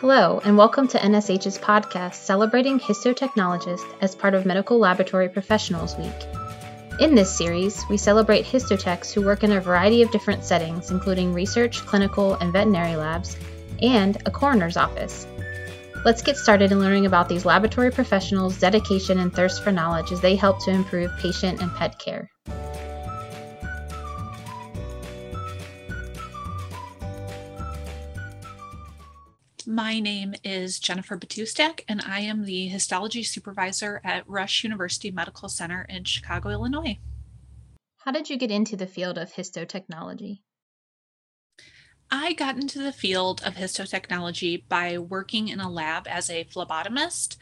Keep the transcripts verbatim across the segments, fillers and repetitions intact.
Hello, and welcome to N S H's podcast celebrating histotechnologists as part of Medical Laboratory Professionals Week. In this series, we celebrate histotechs who work in a variety of different settings, including research, clinical, and veterinary labs, and a coroner's office. Let's get started in learning about these laboratory professionals' dedication and thirst for knowledge as they help to improve patient and pet care. My name is Jennifer Batustak, and I am the histology supervisor at Rush University Medical Center in Chicago, Illinois. How did you get into the field of histotechnology? I got into the field of histotechnology by working in a lab as a phlebotomist.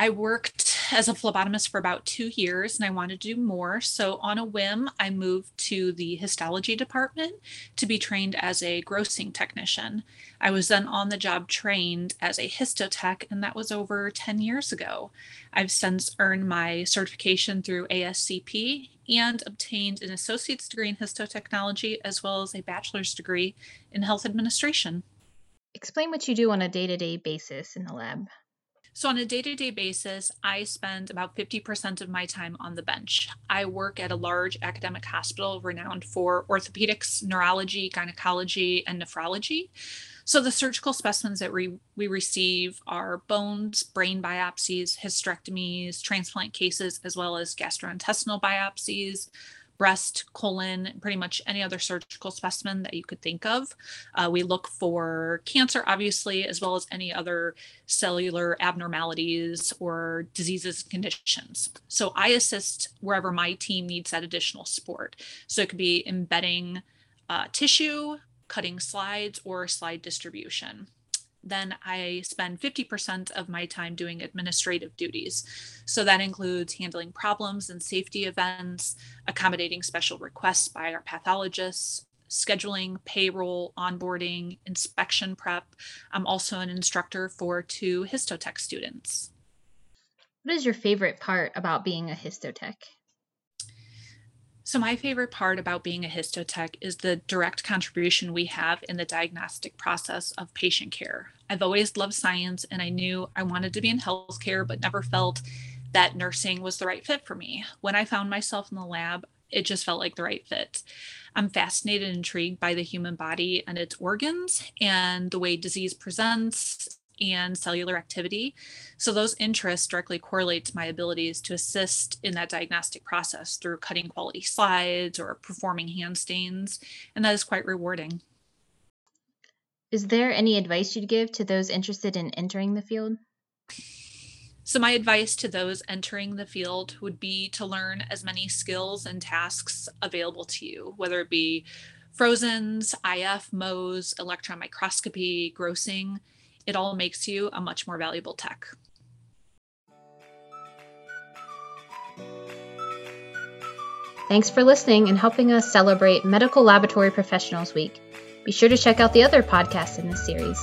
I worked as a phlebotomist for about two years, and I wanted to do more, so on a whim, I moved to the histology department to be trained as a grossing technician. I was then on the job trained as a histotech, and that was over ten years ago. I've since earned my certification through A S C P and obtained an associate's degree in histotechnology as well as a bachelor's degree in health administration. Explain what you do on a day-to-day basis in the lab. So on a day-to-day basis, I spend about fifty percent of my time on the bench. I work at a large academic hospital renowned for orthopedics, neurology, gynecology, and nephrology. So the surgical specimens that we, we receive are bones, brain biopsies, hysterectomies, transplant cases, as well as gastrointestinal biopsies, breast, colon, pretty much any other surgical specimen that you could think of. Uh, we look for cancer, obviously, as well as any other cellular abnormalities or diseases and conditions. So I assist wherever my team needs that additional support. So it could be embedding uh, tissue, cutting slides, or slide distribution. Then I spend fifty percent of my time doing administrative duties. So that includes handling problems and safety events, accommodating special requests by our pathologists, scheduling, payroll, onboarding, inspection prep. I'm also an instructor for two histotech students. What is your favorite part about being a histotech? So my favorite part about being a histotech is the direct contribution we have in the diagnostic process of patient care. I've always loved science, and I knew I wanted to be in healthcare, but never felt that nursing was the right fit for me. When I found myself in the lab, it just felt like the right fit. I'm fascinated and intrigued by the human body and its organs and the way disease presents and cellular activity. So those interests directly correlate to my abilities to assist in that diagnostic process through cutting quality slides or performing hand stains, and that is quite rewarding. Is there any advice you'd give to those interested in entering the field? So my advice to those entering the field would be to learn as many skills and tasks available to you, whether it be frozens, I F, M Os, electron microscopy, grossing. It all makes you a much more valuable tech. Thanks for listening and helping us celebrate Medical Laboratory Professionals Week. Be sure to check out the other podcasts in this series.